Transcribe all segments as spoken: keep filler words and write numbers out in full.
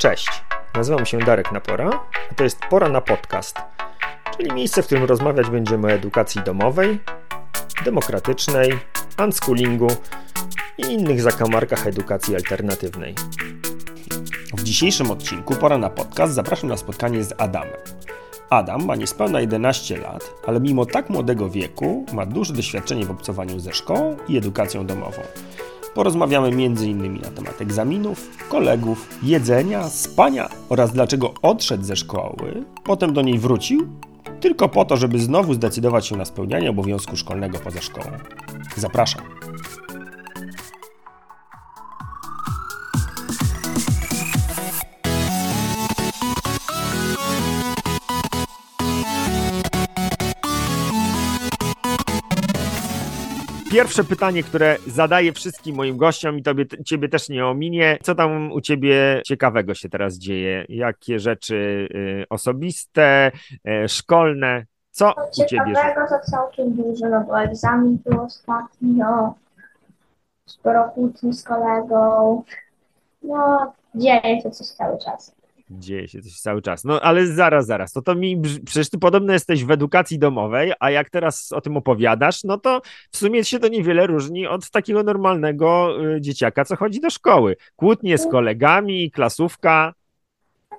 Cześć, nazywam się Darek Napora, a to jest Pora na Podcast, czyli miejsce, w którym rozmawiać będziemy o edukacji domowej, demokratycznej, unschoolingu i innych zakamarkach edukacji alternatywnej. W dzisiejszym odcinku Pora na Podcast zapraszam na spotkanie z Adamem. Adam ma niespełna jedenaście lat, ale mimo tak młodego wieku ma duże doświadczenie w obcowaniu ze szkołą i edukacją domową. Porozmawiamy między innymi na temat egzaminów, kolegów, jedzenia, spania oraz dlaczego odszedł ze szkoły, potem do niej wrócił, tylko po to, żeby znowu zdecydować się na spełnianie obowiązku szkolnego poza szkołą. Zapraszam. Pierwsze pytanie, które zadaję wszystkim moim gościom i tobie, ciebie też nie ominie. Co tam u ciebie ciekawego się teraz dzieje? Jakie rzeczy y, osobiste, y, szkolne? Co u ciebie? Ciekawego to całkiem dużo, no bo egzamin był ostatnio, sporo kłótni z kolegą. No, dzieje się coś cały czas. Dzieje się coś cały czas. No ale zaraz, zaraz, to to mi brz... przecież ty podobno jesteś w edukacji domowej, a jak teraz o tym opowiadasz, no to w sumie się to niewiele różni od takiego normalnego y, dzieciaka, co chodzi do szkoły. Kłótnie z kolegami, klasówka.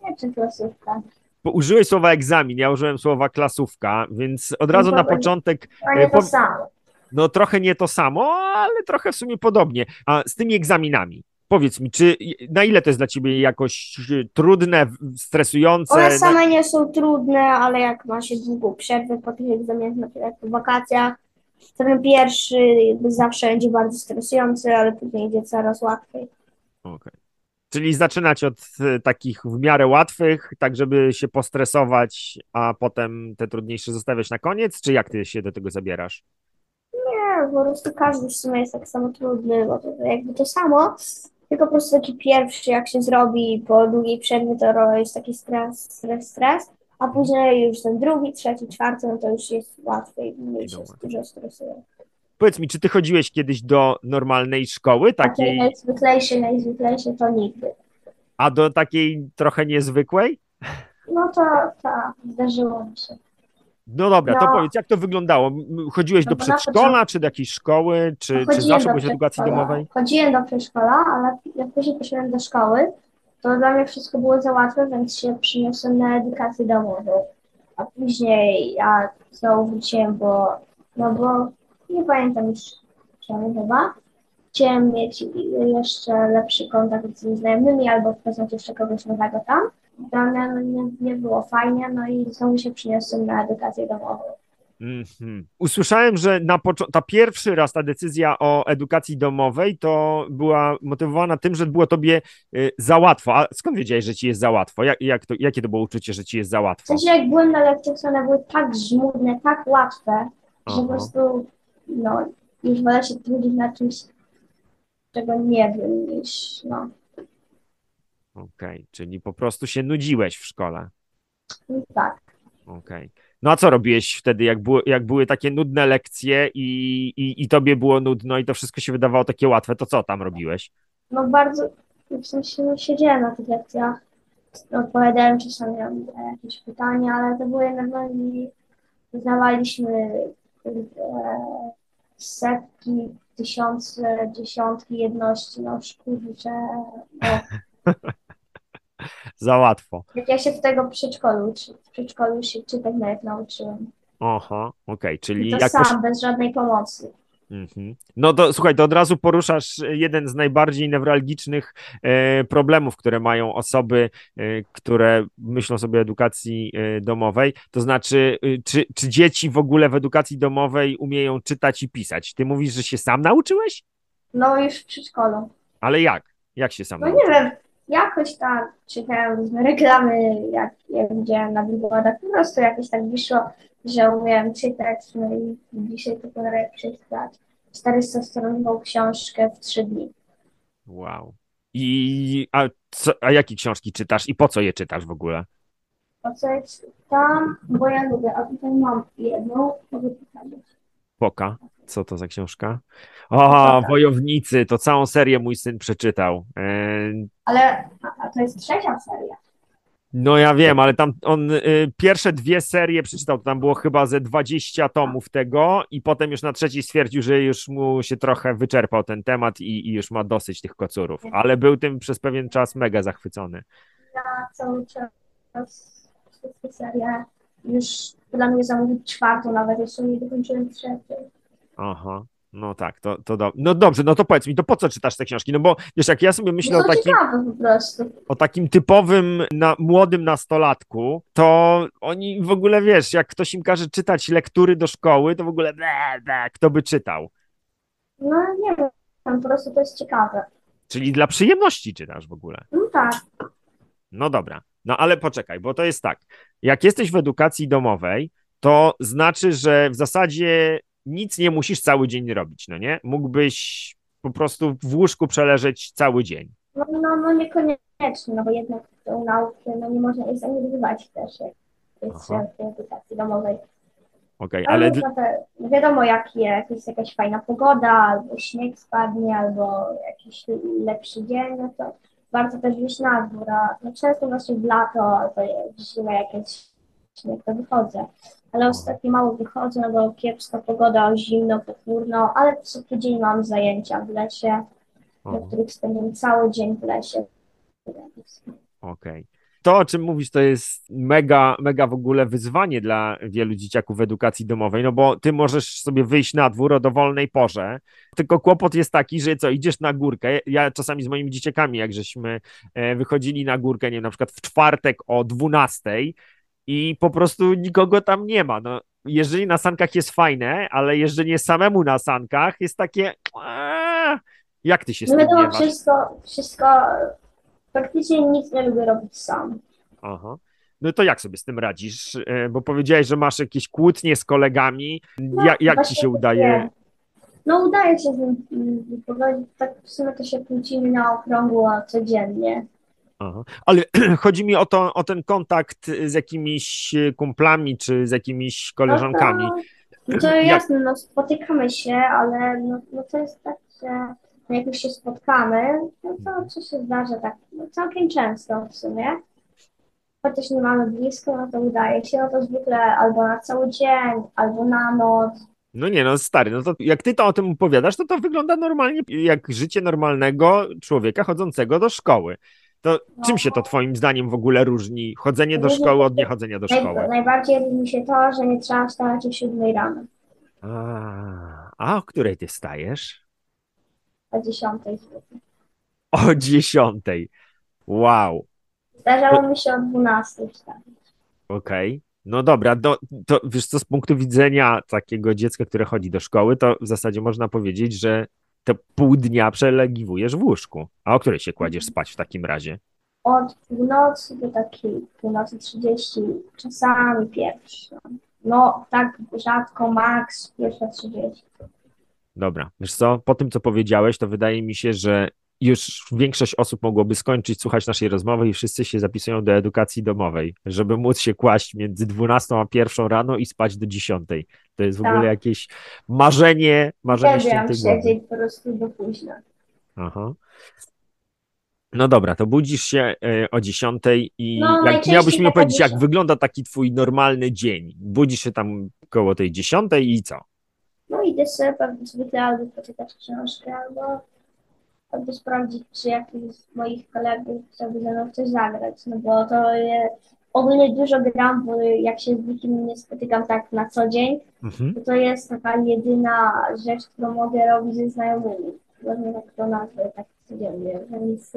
Nie, czy klasówka. Bo użyłeś słowa egzamin, ja użyłem słowa klasówka, więc od razu no, na początek... A nie to po... samo. No trochę nie to samo, ale trochę w sumie podobnie. A z tymi egzaminami. Powiedz mi, czy na ile to jest dla ciebie jakoś trudne, stresujące? One same nie są trudne, ale jak ma się długą przerwę po tych egzaminach, na przykład po wakacjach, ten pierwszy jakby zawsze będzie bardzo stresujący, ale później idzie coraz łatwiej. Okej. Czyli zaczynać od takich w miarę łatwych, tak żeby się postresować, a potem te trudniejsze zostawiać na koniec, czy jak ty się do tego zabierasz? Nie, po prostu każdy w sumie jest tak samo trudny, bo to jakby to samo. Tylko po prostu taki pierwszy, jak się zrobi po długiej przerwie, to jest taki stres, stres, stres, a później już ten drugi, trzeci, czwarty, no to już jest łatwiej, mniej się dużo stresuje. Powiedz mi, czy ty chodziłeś kiedyś do normalnej szkoły? Takiej, takiej najzwyklejszej, najzwyklejszej to nigdy. A do takiej trochę niezwykłej? No to tak, zdarzyło mi się. No dobra, no. To powiedz, jak to wyglądało? Chodziłeś no, do przedszkola, czy do jakiejś szkoły, czy, no, czy zawsze byłeś w edukacji domowej? Chodziłem do przedszkola, ale jak później poszedłem do szkoły, to dla mnie wszystko było za łatwe, więc się przyniosłem na edukację domową. A później ja znowu wróciłem, bo, no bo nie pamiętam już, czemu chyba, chciałem mieć jeszcze lepszy kontakt z znajomymi albo poznać jeszcze kogoś nowego tam. Dla mnie nie, nie było fajnie, no i znowu się przyniosłem na edukację domową. Mm-hmm. Usłyszałem, że na pocz- ta pierwszy raz ta decyzja o edukacji domowej to była motywowana tym, że było tobie y, za łatwo. A skąd wiedziałeś, że ci jest za łatwo? Jak, jak to, jakie to było uczucie, że ci jest za łatwo? W sensie jak byłem na lekcjach, one były tak żmudne, tak łatwe, Aha. że po prostu no, już wolę się trudzić na czymś, czego nie wiem, niż no. Okej, okay, czyli po prostu się nudziłeś w szkole. Tak. Okej. Okay. No a co robiłeś wtedy, jak, było, jak były takie nudne lekcje i, i, i tobie było nudno i to wszystko się wydawało takie łatwe, to co tam robiłeś? No bardzo, w sensie no, siedziałem na tych lekcjach, odpowiadałem czasami na jakieś pytania, ale to było normalnie, uznawaliśmy e, setki, tysiące, dziesiątki jedności, no szkurcze, no. Za łatwo. Ja się do tego w przedszkolu, w przedszkolu się czytać nawet nauczyłem. Aha, okej, okay, czyli... I to jakoś... sam, bez żadnej pomocy. Mm-hmm. No to słuchaj, to od razu poruszasz jeden z najbardziej newralgicznych e, problemów, które mają osoby, e, które myślą sobie o edukacji e, domowej, to znaczy e, czy, czy dzieci w ogóle w edukacji domowej umieją czytać i pisać? Ty mówisz, że się sam nauczyłeś? No już w przedszkolu. Ale jak? Jak się sam No nauczyłeś? Nie wiem. Jakoś tak czytałem różne reklamy, jak ja widziałem na billboardach, po prostu jakoś tak wyszło, że umiałem czytać, no i dzisiaj tylko na razie przeczytać czterysta stronową książkę w trzy dni. Wow. I a, co, a jakie książki czytasz i po co je czytasz w ogóle? Po co je czytam? Bo ja lubię, a tutaj mam jedną, mogę pokazać. Poka. co to za książka? O, Wojownicy, to całą serię mój syn przeczytał. Eee... Ale a to jest trzecia seria. No ja wiem, ale tam on y, pierwsze dwie serie przeczytał, tam było chyba ze dwadzieścia tomów tego i potem już na trzeciej stwierdził, że już mu się trochę wyczerpał ten temat i, i już ma dosyć tych kocurów, ale był tym przez pewien czas mega zachwycony. Ja cały czas wszystkie serie już planuję zamówić czwartą, nawet jeszcze nie dokończyłem trzeciej. Aha. No tak, to, to do... no dobrze, no to powiedz mi, to po co czytasz te książki? No bo wiesz, jak ja sobie myślę o takim, o takim typowym na, młodym nastolatku, to oni w ogóle, wiesz, jak ktoś im każe czytać lektury do szkoły, to w ogóle ble, ble, kto by czytał? No nie wiem, po prostu to jest ciekawe. Czyli dla przyjemności czytasz w ogóle? No tak. No dobra, no ale poczekaj, bo to jest tak, jak jesteś w edukacji domowej, to znaczy, że w zasadzie nic nie musisz cały dzień robić, no nie? Mógłbyś po prostu w łóżku przeleżeć cały dzień. No, no, no niekoniecznie, no bo jednak tą naukę no nie można jej zaniedbywać też, jak jest w tej edukacji domowej. Okej, okay, ale... No wiadomo, jak jest jakaś fajna pogoda, albo śnieg spadnie, albo jakiś lepszy dzień, no to warto też wyjść na dwór, a no często właśnie w lato, albo dzisiaj ma jakieś śnieg, to wychodzę. Ale ostatnio mało wychodzę, no bo kiepska pogoda, zimno, pochmurno, ale co tydzień mam zajęcia w lesie, na których spędzam cały dzień w lesie. Okej. Okay. To, o czym mówisz, to jest mega, mega w ogóle wyzwanie dla wielu dzieciaków w edukacji domowej, no bo ty możesz sobie wyjść na dwór o dowolnej porze, tylko kłopot jest taki, że co, idziesz na górkę, ja czasami z moimi dzieciakami, jak żeśmy wychodzili na górkę, nie wiem, na przykład w czwartek o dwunastej, i po prostu nikogo tam nie ma. No, jeżdżenie na sankach jest fajne, ale jeżdżenie samemu na sankach jest takie... Aaa, jak ty się no z tym wiadomo, nie wszystko, wszystko... Praktycznie nic nie lubię robić sam. Aha. No to jak sobie z tym radzisz? Bo powiedziałeś, że masz jakieś kłótnie z kolegami. No, ja, jak ci się udaje? Nie. No udaje się z nim pogodzić. Tak w sumie to się kłócimy na okrągło codziennie. Aha. Ale chodzi mi o, to, o ten kontakt z jakimiś kumplami czy z jakimiś koleżankami. No to, to jasne, no spotykamy się, ale no, no to jest tak, że jak już się spotkamy, no to co się zdarza tak no całkiem często w sumie. Chociaż nie mamy blisko, no to udaje się, no to zwykle albo na cały dzień, albo na noc. No nie, no stary, no to jak ty to o tym opowiadasz, to to wygląda normalnie jak życie normalnego człowieka chodzącego do szkoły. To no. Czym się to twoim zdaniem w ogóle różni chodzenie do szkoły od niechodzenia do szkoły? Najbardziej różni się to, że nie trzeba wstawać o siódmej rano. A, a o której ty wstajesz? O dziesiątej. O dziesiątej. Wow. Zdarzało to... mi się o dwunastej wstawać. Okej. Okay. No dobra, do, to wiesz co, z punktu widzenia takiego dziecka, które chodzi do szkoły, to w zasadzie można powiedzieć, że to pół dnia przelegiwujesz w łóżku. A o której się kładziesz spać w takim razie? Od północy do takiej północy trzydzieści, czasami pierwsza. No tak rzadko, maks pierwsza trzydzieści. Dobra, wiesz co, po tym co powiedziałeś, to wydaje mi się, że już większość osób mogłoby skończyć słuchać naszej rozmowy i wszyscy się zapisują do edukacji domowej, żeby móc się kłaść między dwunastą a pierwszą rano i spać do dziesiątej. To jest w tak. ogóle jakieś marzenie, marzenie świętego. Siedzieć po prostu do późna. Aha. No dobra, to budzisz się o dziesiątej i no, jak miałbyś mi opowiedzieć, jak wygląda taki twój normalny dzień? Budzisz się tam koło tej dziesiątej i co? No idę sobie zwykle albo poczytać książkę, albo aby sprawdzić, czy jakiś z moich kolegów chciałby ze mną coś zagrać, no bo to je, ogólnie dużo gram, bo jak się z nikim nie spotykam tak na co dzień, mm-hmm. to, to jest taka jedyna rzecz, którą mogę robić ze znajomymi. Można tak to nazwać, tak codziennie, że nic,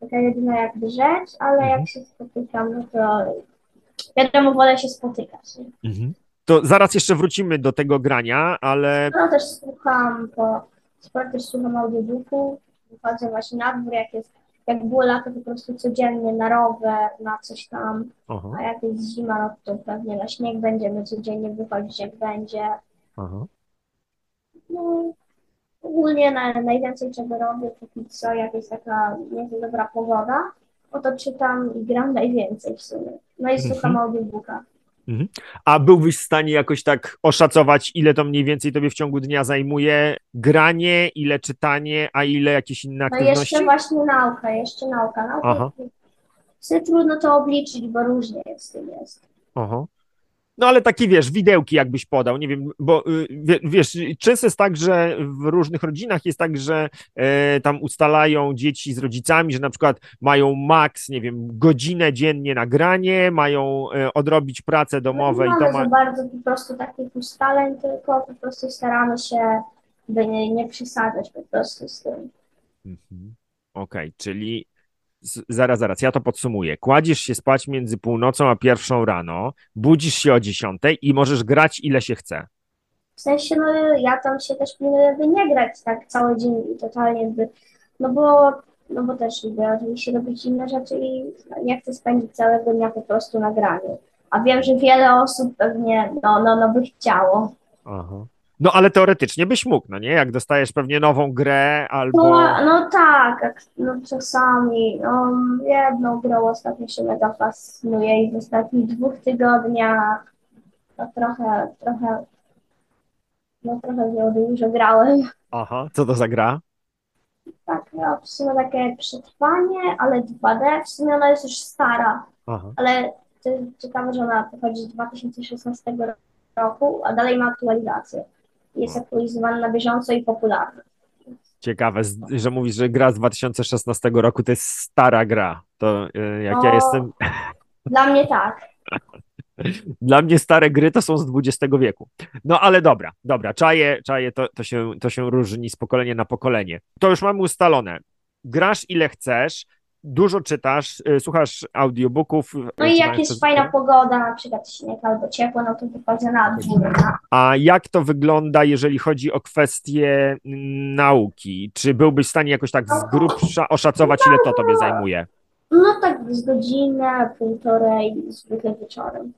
taka jedyna jakby rzecz, ale mm-hmm. jak się spotykam, no to wiadomo, wolę się spotykać. Mm-hmm. To zaraz jeszcze wrócimy do tego grania, ale... No też słucham, bo... Sporo też słucham audiobooku, wychodzę właśnie na dwór, jak jest, jak było lato, po prostu codziennie na rower, na coś tam, aha. a jak jest zima, no to pewnie na śnieg będziemy codziennie wychodzić, jak będzie. Aha. No, ogólnie na, najwięcej czego robię, póki co, jak jest taka niezbyt dobra pogoda, no to czytam i gram najwięcej w sumie, no i słucham audiobooka. Mhm. A byłbyś w stanie jakoś tak oszacować, ile to mniej więcej tobie w ciągu dnia zajmuje granie, ile czytanie, a ile jakieś inne aktywności? No jeszcze właśnie nauka, jeszcze nauka. nauka Aha. Jest, trudno to obliczyć, bo różnie jest. jest. Aha. No ale taki, wiesz, widełki jakbyś podał, nie wiem, bo wiesz, często jest tak, że w różnych rodzinach jest tak, że e, tam ustalają dzieci z rodzicami, że na przykład mają maks, nie wiem, godzinę dziennie na granie, mają e, odrobić prace domowe no, i to ma... Nie bardzo po prostu takich ustaleń, tylko po prostu staramy się, by nie, nie przesadzać po prostu z tym. Mhm. Okej, okay, czyli... Zaraz, zaraz, ja to podsumuję. Kładziesz się spać między północą a pierwszą rano, budzisz się o dziesiątej i możesz grać ile się chce. W sensie, no ja tam się też pilnuję, by nie grać tak cały dzień i totalnie, by, no bo, no bo też lubię się robić inne rzeczy i nie chcę spędzić całego dnia po prostu na graniu. A wiem, że wiele osób pewnie, no, no, no by chciało. Aha. No ale teoretycznie byś mógł, no nie? Jak dostajesz pewnie nową grę albo... No, no tak, no czasami. No, jedną grę ostatnio się mega fascynuje i w ostatnich dwóch tygodniach no trochę, trochę, no trochę dużo grałem. Aha, co to za gra? Tak, no w sumie takie przetrwanie, ale dwa D, w sumie ona jest już stara. Aha. Ale to jest ciekawe, że ona pochodzi z dwa tysiące szesnastego roku, a dalej ma aktualizację. Jest aktualizowany na bieżąco i popularny. Ciekawe, że mówisz, że gra z dwa tysiące szesnastego roku to jest stara gra. To jak no, ja jestem... Dla mnie tak. Dla mnie stare gry to są z dwudziestego wieku. No ale dobra, dobra, czaje, czaje to, to, się, to się różni z pokolenia na pokolenie. To już mamy ustalone. Grasz ile chcesz, dużo czytasz, słuchasz audiobooków. No i jak jest fajna to... pogoda, na przykład śnieg albo ciepło, no to wychodzę na dwór. A jak to wygląda, jeżeli chodzi o kwestie nauki? Czy byłbyś w stanie jakoś tak z grubsza oszacować, ile to tobie zajmuje? No tak z godzinę, półtorej, zwykle wieczorem.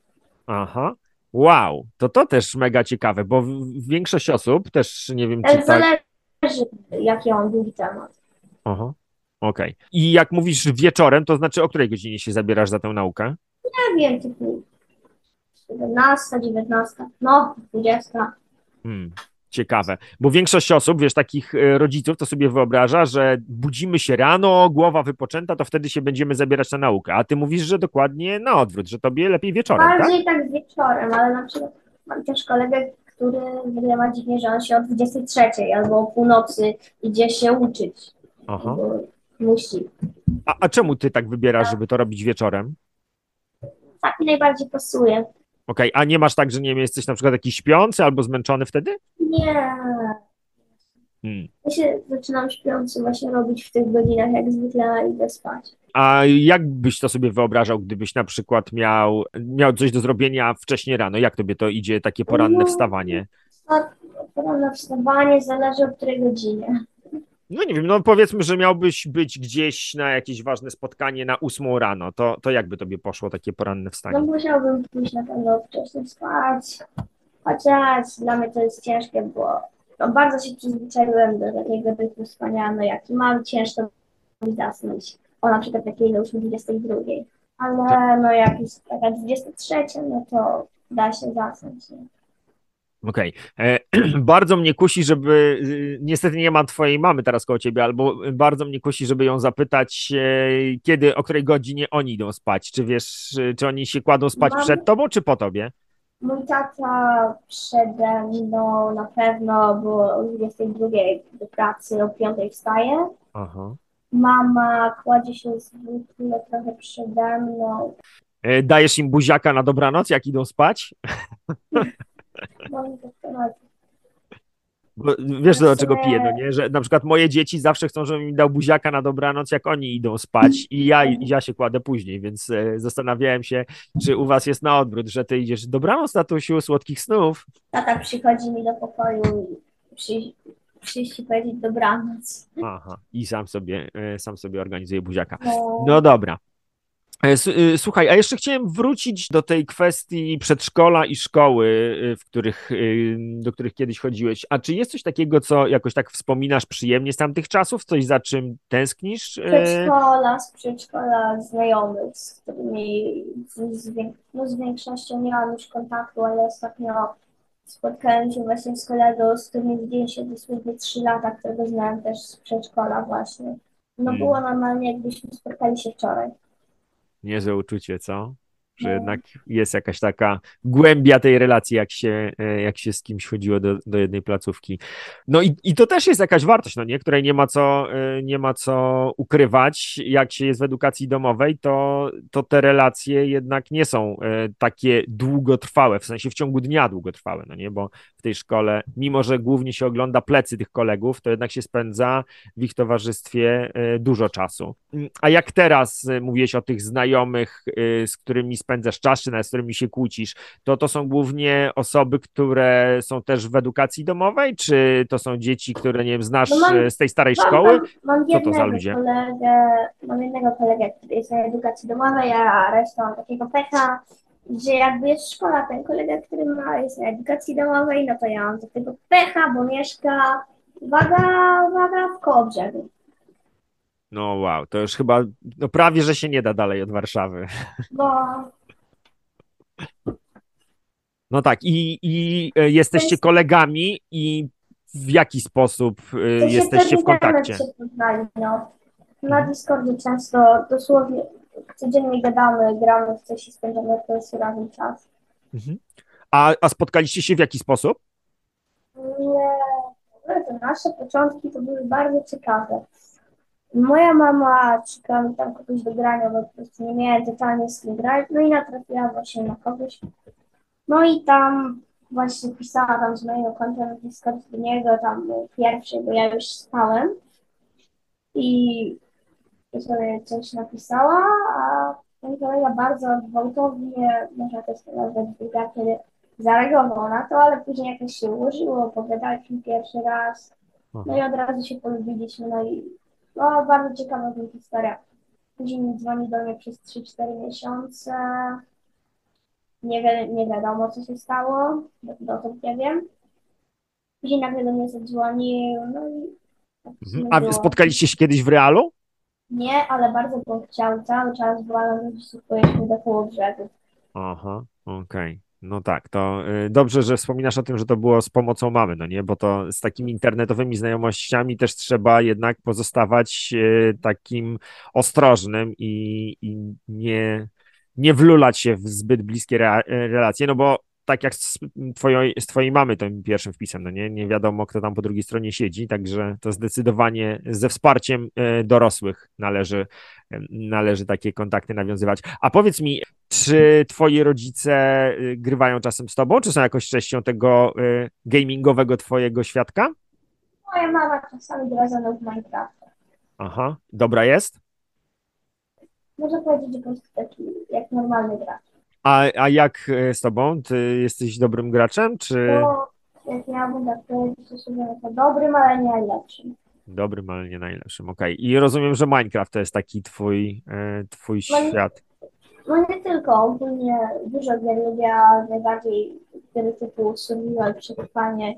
Aha. Wow, to to też mega ciekawe, bo większość osób też, nie wiem, czy tak... Zależy, jaki on długi temat. Aha. Okej. Okay. I jak mówisz wieczorem, to znaczy o której godzinie się zabierasz za tę naukę? Nie wiem, typu siedemnasta, dziewiętnasta, no dwudziesta. Hmm, ciekawe, bo większość osób, wiesz, takich rodziców to sobie wyobraża, że budzimy się rano, głowa wypoczęta, to wtedy się będziemy zabierać na naukę, a ty mówisz, że dokładnie na odwrót, że tobie lepiej wieczorem, bardziej tak? tak wieczorem, ale na przykład mam też kolegę, który wygląda dziwnie, że on się o dwudziestej trzeciej albo o północy idzie się uczyć. Aha. Musi. A, a czemu ty tak wybierasz, żeby to robić wieczorem? Tak mi najbardziej pasuje. Okej, okay. A nie masz tak, że nie wiem, jesteś na przykład jakiś śpiący albo zmęczony wtedy? Nie. Hmm. Ja się zaczynam śpiący właśnie robić w tych godzinach, jak zwykle idę spać. A jak byś to sobie wyobrażał, gdybyś na przykład miał, miał coś do zrobienia wcześniej rano? Jak tobie to idzie, takie poranne wstawanie? No, poranne wstawanie zależy od której godzinie. No nie wiem, no powiedzmy, że miałbyś być gdzieś na jakieś ważne spotkanie na ósmą rano, to, to jakby tobie poszło takie poranne wstanie? No musiałbym pójść na pewno wcześniej spać, chociaż dla mnie to jest ciężkie, bo no, bardzo się przyzwyczaiłem do takiego rytmu spania, no jaki mam, ciężko mi zasnąć, o na przykład takiej do dwudziestej drugiej, ale no jak jest taka dwudziesta trzecia, no to da się zasnąć, nie? Okej. Okay. Bardzo mnie kusi, żeby, niestety nie ma twojej mamy teraz koło ciebie, albo bardzo mnie kusi, żeby ją zapytać, kiedy, o której godzinie oni idą spać. Czy wiesz, czy oni się kładą spać mam... przed tobą, czy po tobie? Mój tata przede mną na pewno, bo o dwudziestej drugiej do pracy, o piątej wstaje. Aha. Mama kładzie się zwykle trochę przede mną. Dajesz im buziaka na dobranoc, jak idą spać? Bo wiesz, do czego piję, no nie? Że na przykład moje dzieci zawsze chcą, żebym im dał buziaka na dobranoc, jak oni idą spać i ja, ja się kładę później, więc zastanawiałem się, czy u was jest na odwrót, że ty idziesz dobranoc, tatusiu, słodkich snów. Tata przychodzi mi do pokoju i przyjść przyjść i powiedzieć dobranoc. Aha, i sam sobie, sam sobie organizuje buziaka. No dobra. Słuchaj, a jeszcze chciałem wrócić do tej kwestii przedszkola i szkoły, w których, do których kiedyś chodziłeś. A czy jest coś takiego, co jakoś tak wspominasz przyjemnie z tamtych czasów? Coś, za czym tęsknisz? Z przedszkola, z przedszkola znajomych, z którymi z, no z większością nie mam już kontaktu, ale ostatnio spotkałem się właśnie z kolegą, z którym widziałem się dosłownie trzy lata, którego znałem też z przedszkola właśnie. No hmm. było normalnie, jakbyśmy spotkali się wczoraj. Niezłe uczucie, co? Że no. jednak jest jakaś taka głębia tej relacji, jak się, jak się z kimś chodziło do, do jednej placówki. No i, i to też jest jakaś wartość, no nie? Której nie ma co, nie ma co ukrywać. Jak się jest w edukacji domowej, to, to te relacje jednak nie są takie długotrwałe, w sensie w ciągu dnia długotrwałe, no nie? Bo w tej szkole, mimo że głównie się ogląda plecy tych kolegów, to jednak się spędza w ich towarzystwie dużo czasu. A jak teraz mówiłeś o tych znajomych, z którymi spędzasz czas, czy nawet z którymi się kłócisz, to to są głównie osoby, które są też w edukacji domowej, czy to są dzieci, które, nie wiem, znasz no mam, z tej starej mam, szkoły? Mam, mam Co to za ludzie? Kolegę, mam jednego kolegę, który jest na edukacji domowej, a resztę mam takiego pecha, że jakby jest szkoła, ten kolega, który ma, jest na edukacji domowej, no to ja mam do tego pecha, bo mieszka, uwaga, uwaga, w Kołobrzegu. No wow, to już chyba, no prawie, że się nie da dalej od Warszawy. Wow. No tak, i, i jesteście jest... kolegami i w jaki sposób to jesteście w kontakcie? Się poznali, no. Na Discordzie często dosłownie codziennie gadamy, gramy w coś i spędzamy razem czas. Mhm. A, a spotkaliście się w jaki sposób? Nie, to nasze początki to były bardzo ciekawe. Moja mama szukała mi tam kogoś do grania, bo po prostu nie miałem totalnie z kim grać, no i natrafiła właśnie na kogoś. No i tam właśnie pisała tam z mojego konta na Discord do niego, tam pierwszy, bo ja już spałem. I sobie coś napisała, a ten kolega bardzo gwałtownie, można też to nazwać, kiedy zareagował na to, ale później jakoś się ułożyło, pogadaliśmy pierwszy raz, no i od razu się polubiliśmy, no i no, bardzo ciekawa ta historia. Później dzwoni do mnie przez trzy cztery miesiące. Nie, wi- nie wiadomo, co się stało. Dotąd nie wiem. Później nagle do mnie zadzwonił. No i tak. A było. Spotkaliście się kiedyś w realu? Nie, ale bardzo bym chciał. Cały czas byłam, że szukaliśmy do Kołobrzegu. Aha, okej. Okay. No tak, to dobrze, że wspominasz o tym, że to było z pomocą mamy, no nie, bo to z takimi internetowymi znajomościami też trzeba jednak pozostawać takim ostrożnym i, i nie, nie wlulać się w zbyt bliskie re- relacje, no bo tak jak z twojej, z twojej mamy tym pierwszym wpisem, no nie, nie wiadomo, kto tam po drugiej stronie siedzi, także to zdecydowanie ze wsparciem dorosłych należy, należy takie kontakty nawiązywać. A powiedz mi, czy twoi rodzice grywają czasem z tobą, czy są jakoś częścią tego gamingowego twojego świadka? Moja mama czasami gra ze mną w Minecrafta. Aha, dobra jest? Można powiedzieć, że po prostu taki jak normalny gracz. A, a jak z tobą? Ty jesteś dobrym graczem, czy... No, jak miałabym tak powiedzieć, to sobie to dobrym, ale nie najlepszym. Dobrym, ale nie najlepszym, okej. Okay. I rozumiem, że Minecraft to jest taki twój, e, twój no, świat. No nie tylko, ogólnie dużo gier lubię, a najbardziej gry typu survival, przekopanie.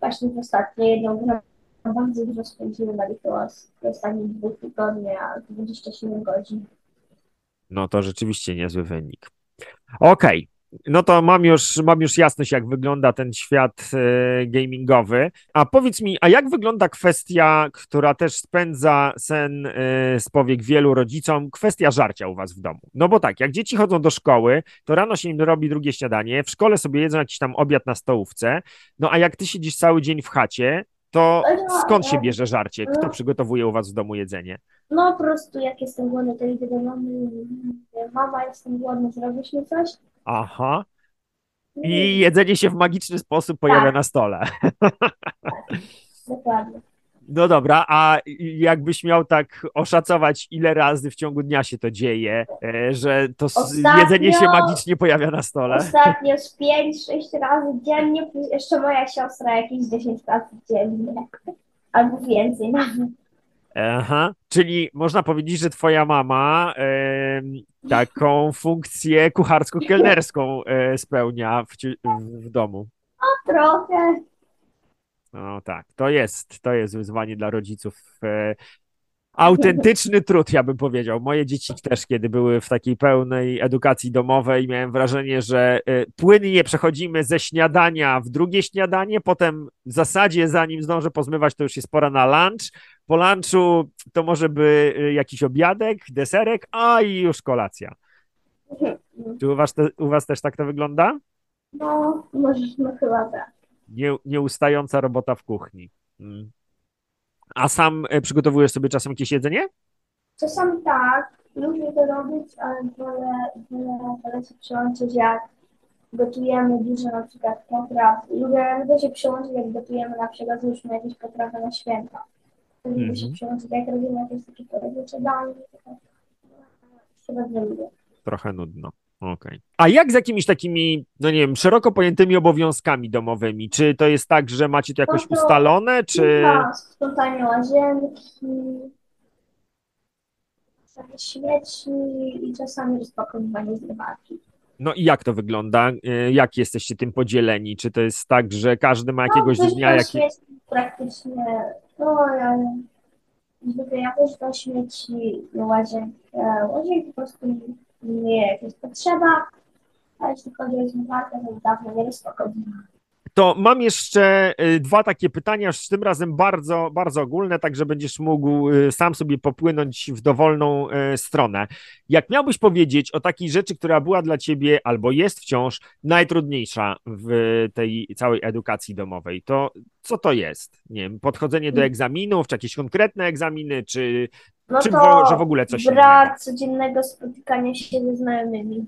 Właśnie w ostatniej jedną grę bardzo dużo spędziłem, ale to w ostatnich dwóch tygodni, a dwadzieścia siedem godzin. No to rzeczywiście niezły wynik. Okej, okay. No to mam już, mam już jasność, jak wygląda ten świat e, gamingowy. A powiedz mi, a jak wygląda kwestia, która też spędza sen e, z powiek wielu rodzicom, kwestia żarcia u was w domu? No bo tak, jak dzieci chodzą do szkoły, to rano się im robi drugie śniadanie, w szkole sobie jedzą jakiś tam obiad na stołówce, no a jak ty siedzisz cały dzień w chacie, to skąd się bierze żarcie? Kto przygotowuje u was w domu jedzenie? No po prostu jak jestem głodny, to idę do mamy, mama, jestem głodny, zrobisz mi coś? Aha. I jedzenie się w magiczny sposób pojawia tak. na stole. Tak, dokładnie. No dobra, a jakbyś miał tak oszacować, ile razy w ciągu dnia się to dzieje, że to ostatnio, jedzenie się magicznie pojawia na stole? Ostatnio z pięć, sześć razy dziennie, jeszcze moja siostra jakieś dziesięć razy dziennie, albo więcej nawet. Aha, czyli można powiedzieć, że twoja mama taką funkcję kucharsko-kelnerską e, spełnia w, w domu. O, trochę. No tak, to jest, to jest wyzwanie dla rodziców. E, Autentyczny trud, ja bym powiedział. Moje dzieci też, kiedy były w takiej pełnej edukacji domowej, miałem wrażenie, że płynnie przechodzimy ze śniadania w drugie śniadanie, potem w zasadzie zanim zdążę pozmywać, to już jest pora na lunch. Po lunchu to może by jakiś obiadek, deserek, a i już kolacja. Czy u was, te, u was też tak to wygląda? No, możesz, no chyba tak. Nie, nieustająca robota w kuchni. Hmm. A sam przygotowujesz sobie czasem jakieś jedzenie? Czasem tak. Lubię to robić, ale wolę, wolę się przełączyć, jak gotujemy dużo na przykład potraw. Lubię to się przełączyć, jak gotujemy na przykład złóżmy jakieś potrawy na święta. Lubię mm-hmm. się przełączyć, jak robimy jakieś takie poradnicze danie. Chyba nie lubię. Trochę nudno. Okay. A jak z jakimiś takimi, no nie wiem, szeroko pojętymi obowiązkami domowymi? Czy to jest tak, że macie to jakoś ustalone, czy... Tak, sprzątanie łazienki, śmieci i czasami rozpakowywanie zmywarki. No i jak to wygląda? Jak jesteście tym podzieleni? Czy to jest tak, że każdy ma jakiegoś no, dnia... Jak... Śmieci praktycznie, no ja... Zwykle ja wyrzucam śmieci na łazienkę, łazienki po prostu... Nie, jak jest potrzeba, ale jeśli chodzi o zmywarkę, to dawno nie rozpakowywałam. To mam jeszcze dwa takie pytania, już tym razem bardzo, bardzo ogólne, tak że będziesz mógł sam sobie popłynąć w dowolną stronę. Jak miałbyś powiedzieć o takiej rzeczy, która była dla ciebie, albo jest wciąż, najtrudniejsza w tej całej edukacji domowej, to co to jest? Nie wiem, podchodzenie do egzaminów, czy jakieś konkretne egzaminy, czy... No Czym to w, że w ogóle coś brak innego? Codziennego spotykania się ze znajomymi.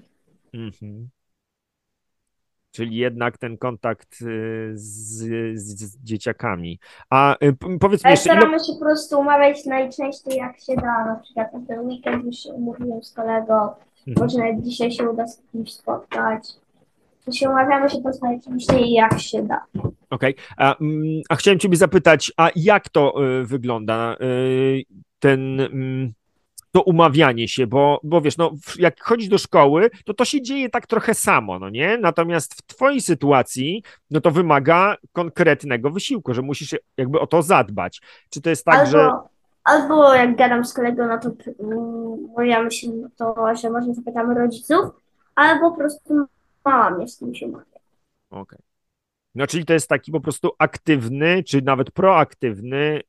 Mhm. Czyli jednak ten kontakt z, z, z dzieciakami. A powiedz mi jeszcze... Staramy się po prostu umawiać najczęściej jak się da. Na przykład na ten weekend już umówiłem z kolego. Mhm. Może nawet dzisiaj się uda z kimś spotkać. To się umawiamy się po prostu najczęściej jak się da. Okej. A, a chciałem ciebie zapytać, a jak to y, wygląda? Y, ten, to umawianie się, bo, bo wiesz, no, jak chodzisz do szkoły, to to się dzieje tak trochę samo, no nie? Natomiast w twojej sytuacji, no to wymaga konkretnego wysiłku, że musisz jakby o to zadbać. Czy to jest tak, albo, że... Albo jak gadam z kolegą, no to mówiamy się, to, że może zapytamy rodziców, albo po prostu mama mnie z tym się umawia. Okej. Okay. No, czyli to jest taki po prostu aktywny, czy nawet proaktywny,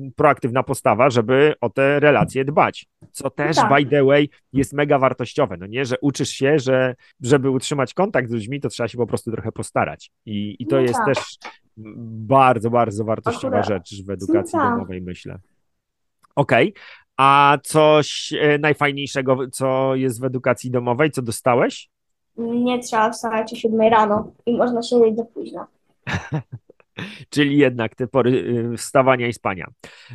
yy, proaktywna postawa, żeby o te relacje dbać, co też, tak. by the way, jest mega wartościowe, no nie, że uczysz się, że żeby utrzymać kontakt z ludźmi, to trzeba się po prostu trochę postarać i, i to no jest tak. też bardzo, bardzo wartościowa rzecz w edukacji no tak. domowej, myślę. Okej, okay. A coś najfajniejszego, co jest w edukacji domowej, co dostałeś? Nie trzeba wstać o siódmej rano i można się siedzieć do późna. Czyli jednak te pory wstawania i spania.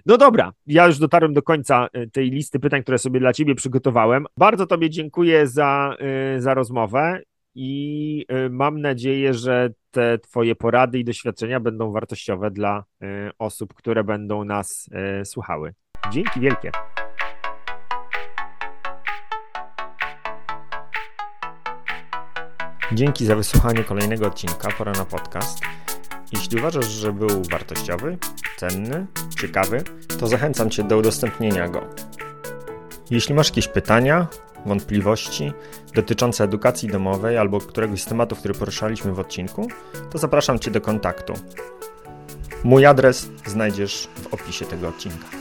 No dobra, ja już dotarłem do końca tej listy pytań, które sobie dla ciebie przygotowałem. Bardzo tobie dziękuję za, za rozmowę i mam nadzieję, że te twoje porady i doświadczenia będą wartościowe dla osób, które będą nas słuchały. Dzięki wielkie. Dzięki za wysłuchanie kolejnego odcinka Pora na Podcast. Jeśli uważasz, że był wartościowy, cenny, ciekawy, to zachęcam Cię do udostępnienia go. Jeśli masz jakieś pytania, wątpliwości dotyczące edukacji domowej albo któregoś z tematów, który poruszaliśmy w odcinku, to zapraszam Cię do kontaktu. Mój adres znajdziesz w opisie tego odcinka.